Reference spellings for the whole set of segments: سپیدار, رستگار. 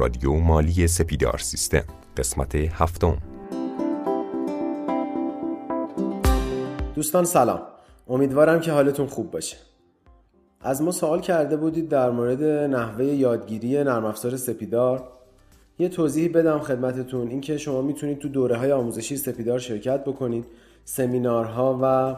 رادیو مالی سپیدار سیستم، قسمت هفتم. دوستان سلام، امیدوارم که حالتون خوب باشه. از ما سوال کرده بودید در مورد نحوه یادگیری نرم افزار سپیدار. یه توضیح بدم خدمتتون، این که شما میتونید تو دوره‌های آموزشی سپیدار شرکت بکنید، سمینارها و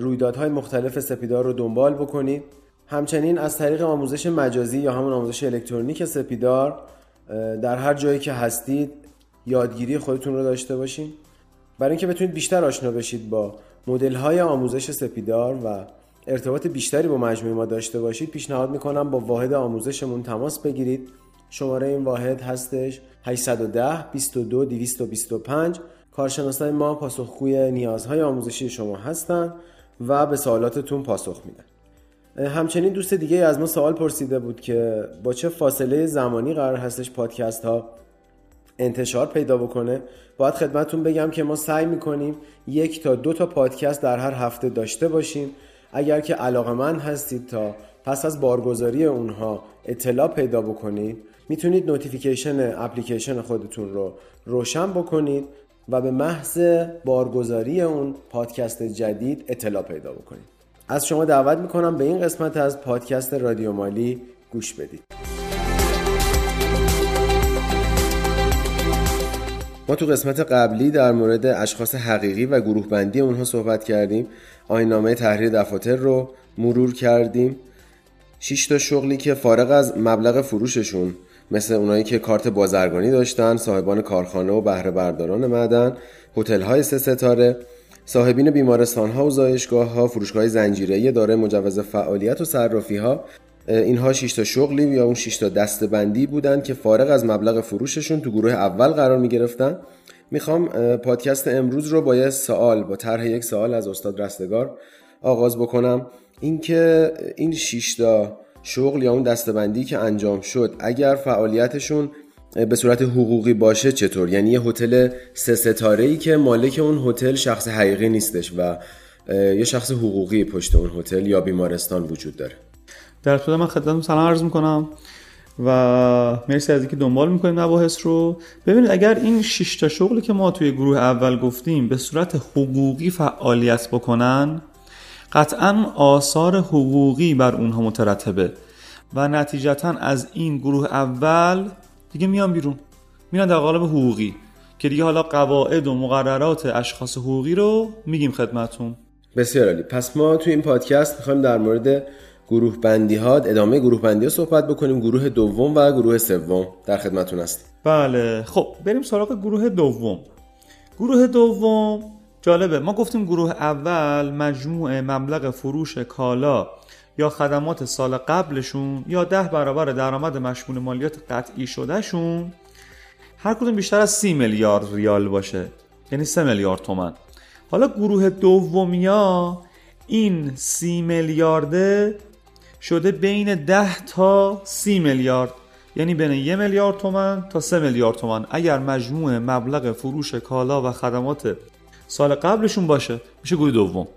رویدادهای مختلف سپیدار رو دنبال بکنید. همچنین از طریق آموزش مجازی یا همون آموزش الکترونیک سپیدار در هر جایی که هستید یادگیری خودتون رو داشته باشین، برای اینکه بتونید بیشتر آشنا بشید با مدل‌های آموزش سپیدار و ارتباط بیشتری با مجموعه ما داشته باشید. پیشنهاد می‌کنم با واحد آموزشمون تماس بگیرید. شماره این واحد هستش 810 22 225. کارشناسان ما پاسخگوی نیازهای آموزشی شما هستند و به سوالاتتون پاسخ میدن. همچنین دوست دیگه از ما سوال پرسیده بود که با چه فاصله زمانی قرار هستش پادکست ها انتشار پیدا بکنه. باید خدمتتون بگم که ما سعی میکنیم 1 تا 2 تا پادکست در هر هفته داشته باشیم. اگر که علاقه‌مند هستید تا پس از بارگذاری اونها اطلاع پیدا بکنید، میتونید نوتیفیکیشن اپلیکیشن خودتون رو روشن بکنید و به محض بارگذاری اون پادکست جدید اطلاع پیدا بکنید. از شما دعوت میکنم به این قسمت از پادکست رادیو مالی گوش بدید. ما تو قسمت قبلی در مورد اشخاص حقیقی و گروه بندی اونها صحبت کردیم، آیین‌نامه تحریر دفاتر رو مرور کردیم، 6 تا شغلی که فارغ از مبلغ فروششون، مثل اونایی که کارت بازرگانی داشتن، صاحبان کارخانه و بهره برداران معدن، هتل‌های 3 ستاره، صاحبین بیمارستان‌ها و زایشگاه‌ها، فروشگاه‌های زنجیره‌ای، دارای مجوز فعالیت و صرافی‌ها، اینها 6 تا شغلی یا اون 6 تا دسته‌بندی بودن که فارغ از مبلغ فروششون تو گروه اول قرار می‌گرفتن. میخوام پادکست امروز رو با یه سوال، با طرح یک سوال از استاد رستگار آغاز بکنم. اینکه این 6 تا شغل یا اون دسته‌بندی که انجام شد، اگر فعالیتشون به صورت حقوقی باشه چطور؟ یعنی یه هتل 3 ستاره‌ای که مالک اون هتل شخص حقیقی نیستش و یه شخص حقوقی پشت اون هتل یا بیمارستان وجود داره. در ابتدا من خدمتتون سلام عرض می‌کنم و مرسی از اینکه دنبال می‌کنید مباحث رو. ببینید، اگر این 6 تا شغلی که ما توی گروه اول گفتیم به صورت حقوقی فعالیت بکنن، قطعاً آثار حقوقی بر اونها مترتبه و نتیجتاً از این گروه اول دیگه میان بیرون، میان در قالب حقوقی، که دیگه حالا قواعد و مقررات اشخاص حقوقی رو میگیم خدمتون. بسیار عالی. پس ما توی این پادکست میخوایم در مورد گروه بندی ها، ادامه گروه بندی ها صحبت بکنیم، گروه دوم و گروه سوم. در خدمتون هستیم. بله، خب بریم سراغ گروه دوم. گروه دوم جالبه، ما گفتیم گروه اول مجموع مبلغ فروش کالا یا خدمات سال قبلشون یا 10 برابر درآمد مشمول مالیات قطعی شدهشون هر کدوم بیشتر از 30 میلیارد ریال باشه، یعنی 3 میلیارد تومان. حالا گروه دومیا این 30 میلیارده شده بین 10 تا 30 میلیارد، یعنی بین 1 میلیارد تومان تا 3 میلیارد تومان اگر مجموع مبلغ فروش کالا و خدمات سال قبلشون باشه، میشه گروه دوم.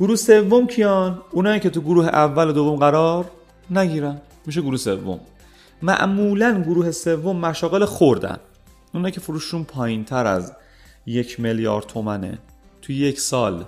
گروه سوم کیان؟ اونایی که تو گروه اول و دوم قرار نگیرن، میشه گروه سوم. معمولا گروه سوم مشاغل خوردن، اونایی که فروششون پایین‌تر از 1 میلیارد تومنه تو یک سال.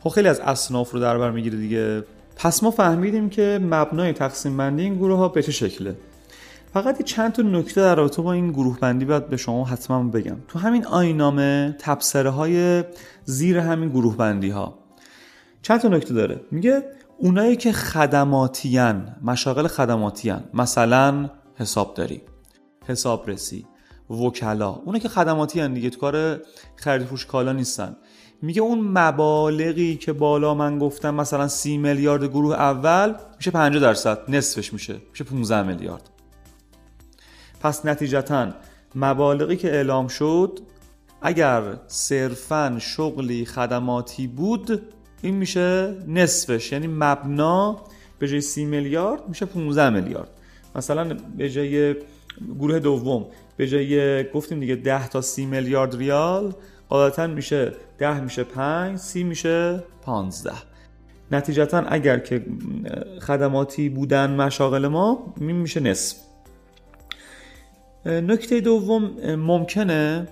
خب خیلی از اصناف رو در بر میگیره دیگه. پس ما فهمیدیم که مبنای تقسیم بندی این گروه ها به چه شکله. فقط چند تا نکته در رابطه با این گروه بندی باید به شما حتما بگم. تو همین آیین‌نامه تبصره های زیر همین گروه بندی ها چند تا نکته داره. میگه اونایی که خدماتیان، مشاغل خدماتیان، مثلا حسابداری، حسابرسی، وکلا، اونایی که خدماتیان دیگه، تو کار خرید فروش کالا نیستن. میگه اون مبالغی که بالا من گفتم، مثلا 30 میلیارد گروه اول، میشه 50%، نصفش میشه 15 میلیارد. پس نتیجتاً مبالغی که اعلام شد اگر صرفاً شغلی خدماتی بود، این میشه نصفش، یعنی مبنا به جای 30 میلیارد میشه 15 میلیارد. مثلا به جای گروه دوم، به جای گفتیم دیگه 10 تا 30 میلیارد ریال، قاعدتاً میشه 10 میشه 5، 30 میشه 15. نتیجتاً اگر که خدماتی بودن مشاغل ما، میشه نصف. نکته دوم، ممکنه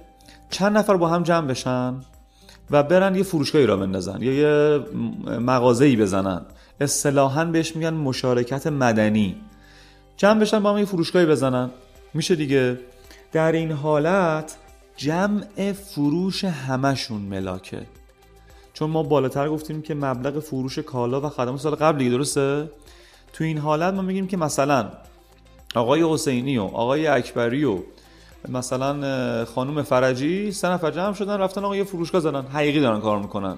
چند نفر با هم جمع بشن و برن یه فروشگاهی را بندازن یا یه مغازه‌ای بزنن. اصطلاحاً بهش میگن مشارکت مدنی. جمع بشن با هم یه فروشگاهی بزنن، میشه دیگه. در این حالت جمع فروش همشون ملاکه، چون ما بالاتر گفتیم که مبلغ فروش کالا و خدمات سال قبل دیگه، درسته؟ تو این حالت ما میگیم که مثلا آقای حسینی و آقای اکبری و مثلا خانم فرجی 3 نفر جمع شدن رفتن آقا یه فروشگاه زدن، حقیقی دارن کار میکنن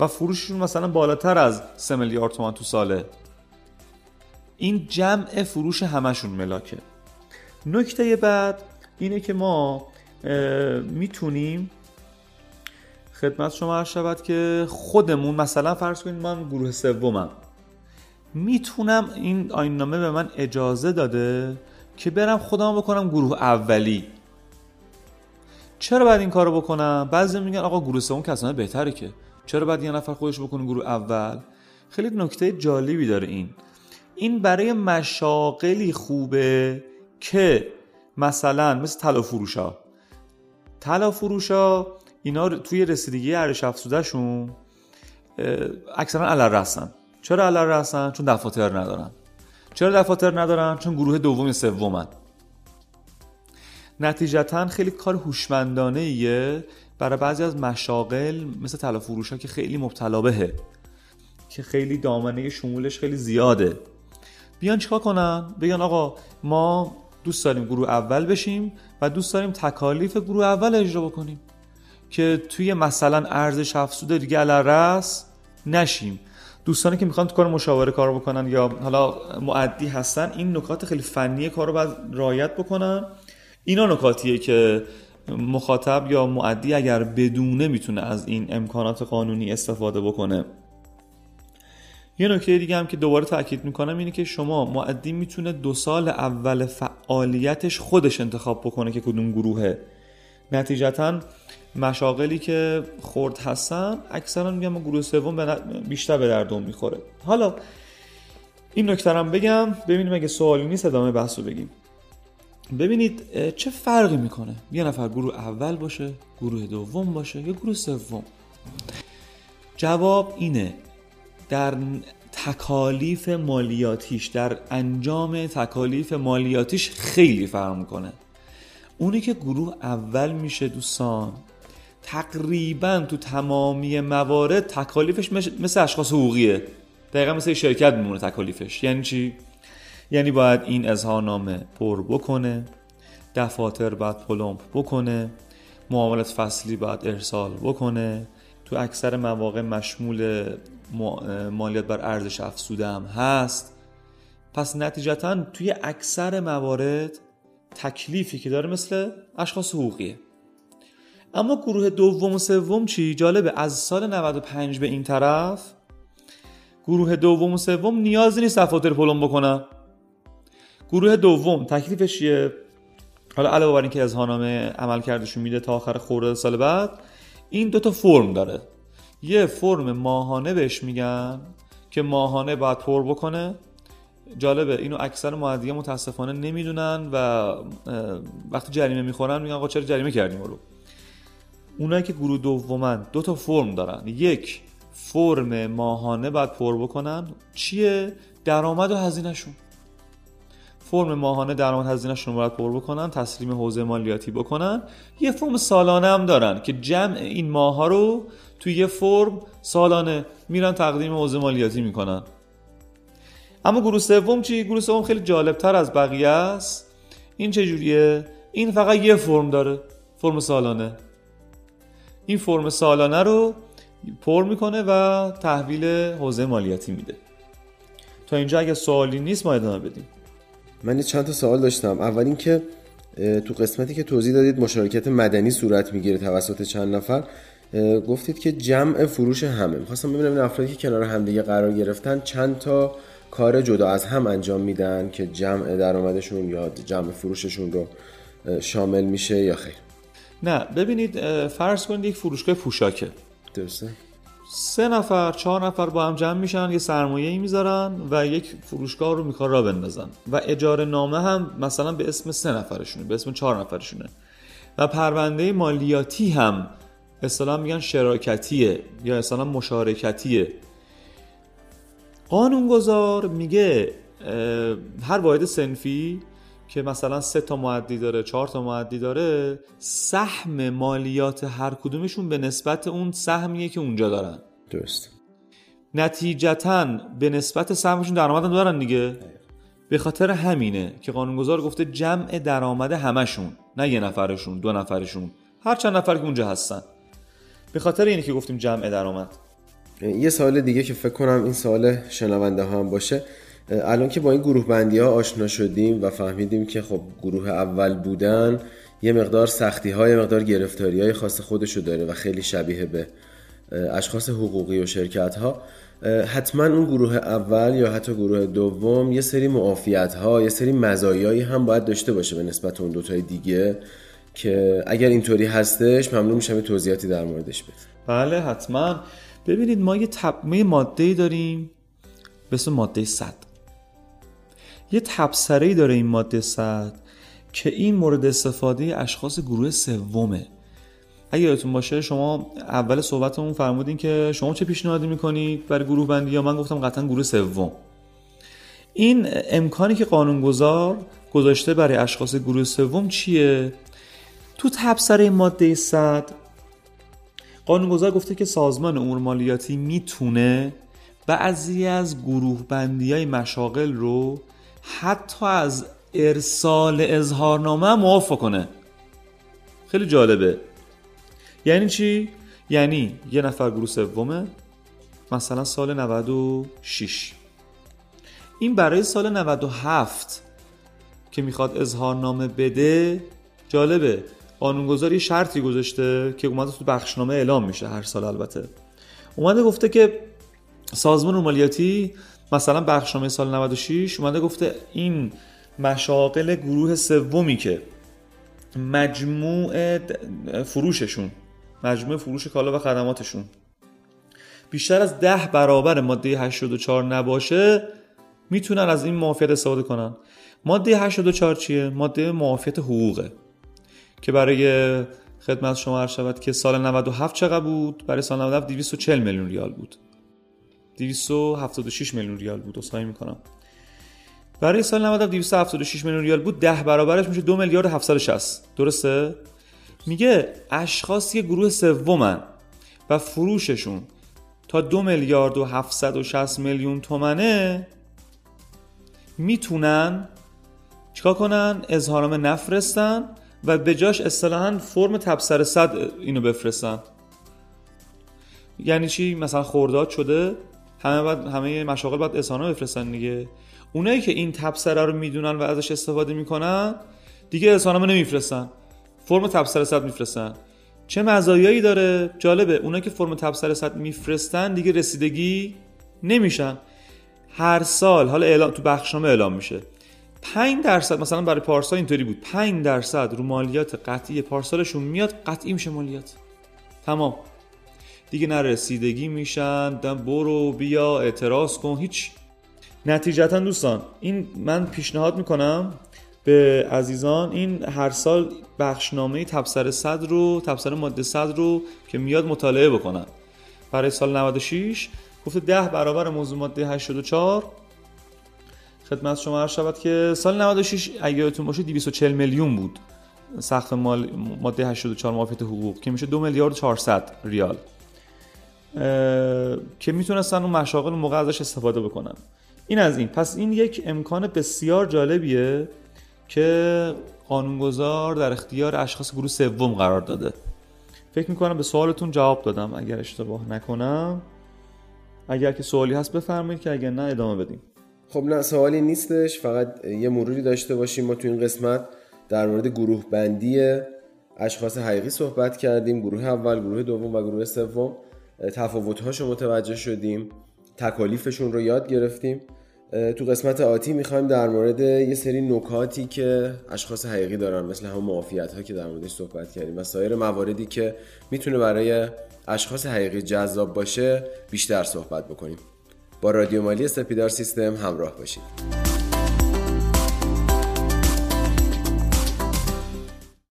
و فروششون مثلا بالاتر از 3 میلیارد تومان تو ساله. این جمع فروش همشون ملاکه. نکته بعد اینه که ما میتونیم خدمت شما عرض شود که خودمون مثلا فرض کنید من گروه سومم، میتونم، این آیین نامه به من اجازه داده که برم خودم بکنم گروه اولی. چرا باید این کارو بکنم؟ بعضی میگن آقا گروه سوم کسانه بهتره که چرا باید یه نفر خودش بکنه گروه اول. خیلی نکته جالبی داره این برای مشاغلی خوبه که مثلا مثل طلا فروشا اینا توی رسیدگی ارزش افزوده شون اکثرا علرسن. چرا علرسن؟ چون دفاتر ندارن. چرا دفاتر ندارن؟ چون گروه دوم سومن. نتیجتا خیلی کار هوشمندانه ایه برای بعضی از مشاغل مثل طلا فروشا که خیلی مبتلا بهه، که خیلی دامنه شمولش خیلی زیاده. بیان چیکار کنن؟ بگن آقا ما دوست داریم گروه اول بشیم و دوست داریم تکالیف گروه اول اجرا بکنیم که توی مثلا ارزش افزوده دیگه علرس نشیم. دوستانی که میخوان تو کار مشاوره کار بکنن یا حالا مؤدی هستن، این نکات خیلی فنی کارو باید رعایت بکنن. اینا نکاتیه که مخاطب یا مؤدی اگر بدونه میتونه از این امکانات قانونی استفاده بکنه. یه نکته دیگه هم که دوباره تاکید میکنم اینه که شما مؤدی میتونه 2 سال اول فعالیتش خودش انتخاب بکنه که کدوم گروهه. نتیجتاً مشاغلی که خرد هستن اکثرا میگم گروه سوم بیشتر به دردم میخوره. حالا این نکته رو بگم ببینیم اگه سوالی نیست ادامه بحثو بگیم. ببینید چه فرقی میکنه یه نفر گروه اول باشه، گروه دوم باشه یا گروه سوم. جواب اینه در تکالیف مالیاتیش، در انجام تکالیف مالیاتیش خیلی فرق میکنه. اونی که گروه اول میشه دوستان تقریبا تو تمامی موارد تکالیفش مثل اشخاص حقوقیه، دقیقا مثل شرکت میمونه تکالیفش. یعنی چی؟ یعنی باید این اظهارنامه پر بکنه، دفاتر باید پلمپ بکنه، معاملات فصلی باید ارسال بکنه، تو اکثر مواقع مشمول مالیات بر ارزش افزوده هم هست. پس نتیجتاً توی اکثر موارد تکلیفی که داره مثل اشخاص حقوقیه. اما گروه دوم و سوم چی؟ جالبه از سال 95 به این طرف گروه دوم و سوم نیازی نیست دفاتر پلمپ بکنن. گروه دوم تکلیفش چیه؟ حالا علاوه بر این که اظهارنامه عملکردشون میده تا آخر خرداد سال بعد، این 2 تا فرم داره. یه فرم ماهانه بهش میگن که ماهانه باید پر بکنه. جالبه اینو اکثر مؤدیه متاسفانه نمیدونن و وقتی جریمه میخورن میگن آقا چرا جریمه کردیم رو. اونایی که گروه دومن 2 تا فرم دارن. یک فرم ماهانه باید پر بکنن، چیه؟ درآمد و هزینه‌شون. فرم ماهانه درآمد هزینه‌شون رو باید پر بکنن، تسلیم حوزه مالیاتی بکنن. یه فرم سالانه هم دارن که جمع این ماها رو توی یه فرم سالانه میرن تقدیم حوزه مالیاتی میکنن. اما گروه سوم چی؟ گروه سوم خیلی جالبتر از بقیه است. این چجوریه؟ این فقط یه فرم داره، فرم سالانه. این فرم سالانه رو پر میکنه و تحویل حوزه مالیاتی میده. تا اینجا اگه سوالی نیست ما ادامه بدیم. من چند تا سوال داشتم. اول این که تو قسمتی که توضیح دادید مشارکت مدنی صورت میگیره توسط چند نفر، گفتید که جمع فروش همه. میخواستم ببینم این افرادی که کنار همدیگه قرار گرفتن چند تا کار جدا از هم انجام میدن که جمع درآمدشون یا جمع فروششون رو شامل میشه یا خیر. نه ببینید فرض کنید یک فروشگاه پوشاکه، درسته؟ 4 نفر با هم جمع میشن، یه سرمایه‌ای میذارن و یک فروشگاه رو میخوان راه بندازن و اجاره نامه هم مثلا به اسم 3 نفرشونه، به اسم 4 نفرشونه و پرونده مالیاتی هم اصطلاحاً میگن شراکتیه یا اصطلاحاً مشارکتیه. قانونگذار میگه هر واحد صنفی که مثلا 3 تا معدی داره، 4 تا معدی داره، سهم مالیات هر کدومشون به نسبت اون سهمیه که اونجا دارن، درست؟ نتیجتاً به نسبت سهمشون درآمد هم دارن دیگه. به خاطر همینه که قانونگذار گفته جمع درآمد همشون، نه یه نفرشون، 2 نفرشون، هر چند نفر که اونجا هستن. به خاطر اینه که گفتیم جمع درآمد. یه سوال دیگه که فکر کنم این سوال شنونده ها هم باشه، الان که با این گروه بندی ها آشنا شدیم و فهمیدیم که خب گروه اول بودن یه مقدار سختی ها، یه مقدار گرفتاری های خاص خودشو داره و خیلی شبیه به اشخاص حقوقی و شرکت ها، حتما اون گروه اول یا حتی گروه دوم یه سری معافیت ها، یه سری مزایایی هم باید داشته باشه به نسبت اون دوتای دیگه، که اگر اینطوری هستش ممنون میشم یه توضیحاتی در موردش بدید. بله حتما. ببینید ما یه ماده‌ای داریم به اسم ماده 100. یه تبصره‌ای داره این ماده 100 که این مورد استفاده اشخاص گروه سومه. اگه یادتون باشه شما اول صحبتمون فرمودین که شما چه پیشنهادی می‌کنید برای گروه بندی، یا من گفتم قطعاً گروه سوم. این امکانی که قانونگذار گذاشته برای اشخاص گروه سوم چیه؟ تو تبصره ماده 100 قانونگذار گفته که سازمان امور مالیاتی میتونه بعضی از گروه بندی های مشاغل رو حتی از ارسال اظهارنامه معاف کنه. خیلی جالبه. یعنی چی؟ یعنی یه نفر گروه سومه، مثلا سال 96، این برای سال 97 که میخواد اظهارنامه بده، جالبه قانونگذار یه شرطی گذاشته که اومده تو بخشنامه اعلام میشه هر سال، البته اومده گفته که سازمان مالیاتی مثلا بخشنامه سال 96 اومده گفته این مشاغل گروه سومی که مجموع فروش کالا و خدماتشون بیشتر از 10 برابر ماده 84 نباشه میتونن از این معافیت استفاده کنن. ماده 84 چیه؟ ماده معافیت حقوقه که برای خدمت شما عرض شود که سال 97 چقدر بود؟ برای سال 97 240 میلیون ریال بود، 276 میلیون ریال بود، اصلاحی میکنم، برای سال 97 276 میلیون ریال بود، 10 برابرش میشه 2 میلیارد 760. درسته؟ میگه اشخاصی گروه سومن و فروششون تا 2 میلیارد و 760 میلیون تومنه میتونن چیکار کنن؟ اظهارنامه نفرستن و به جاش اصطلاحاً فرم تبصره 100 اینو بفرستن. یعنی چی؟ مثلا خرداد شده، همه مشاغل باید اظهارنامه بفرستن دیگه. اونایی که این تبصره رو میدونن و ازش استفاده میکنن دیگه اظهارنامه نمیفرستن، فرم تبصره 100 میفرستن. چه مزایایی داره؟ جالبه. اونایی که فرم تبصره 100 میفرستن دیگه رسیدگی نمیشن. هر سال حالا اعلام تو بخشنامه اعلام میشه. 5% مثلا برای پارسال اینطوری بود، 5% رو مالیات قطعی پارسالشون میاد، قطعی میشه مالیات، تمام دیگه، نه رسیدگی میشن، برو بیا اعتراض کن، هیچ. نتیجتا دوستان این من پیشنهاد میکنم به عزیزان این هر سال بخشنامه تبصره ماده 100 رو که میاد مطالعه بکنن. برای سال 96 گفته 10 برابر موضوع ماده 84 خدمت شما عرض شود که سال 96 اگه یادتون باشه 240 میلیون بود سقف ماده 84 معافیت حقوق که میشه 2 میلیارد و 400 ریال، که میتونستن اون مشاغل موقع ازش استفاده بکنن. این از این. پس این یک امکان بسیار جالبیه که قانونگذار در اختیار اشخاص گروه سوم قرار داده. فکر میکنم به سوالتون جواب دادم اگر اشتباه نکنم. اگر که سوالی هست بفرمایید، که اگر نه ادامه بدیم. خب نه سوالی نیستش، فقط یه مروری داشته باشیم. ما تو این قسمت در مورد گروه بندی اشخاص حقیقی صحبت کردیم، گروه اول، گروه دوم و گروه سوم، تفاوت‌هاش رو متوجه شدیم، تکالیفشون رو یاد گرفتیم تو قسمت آتی میخوایم در مورد یه سری نکاتی که اشخاص حقیقی دارن، مثل هم معافیت‌ها که در موردش صحبت کردیم و سایر مواردی که میتونه برای اشخاص حقیقی جذاب باشه بیشتر صحبت بکنیم. با رادیو مالی سپیدار سیستم همراه باشید.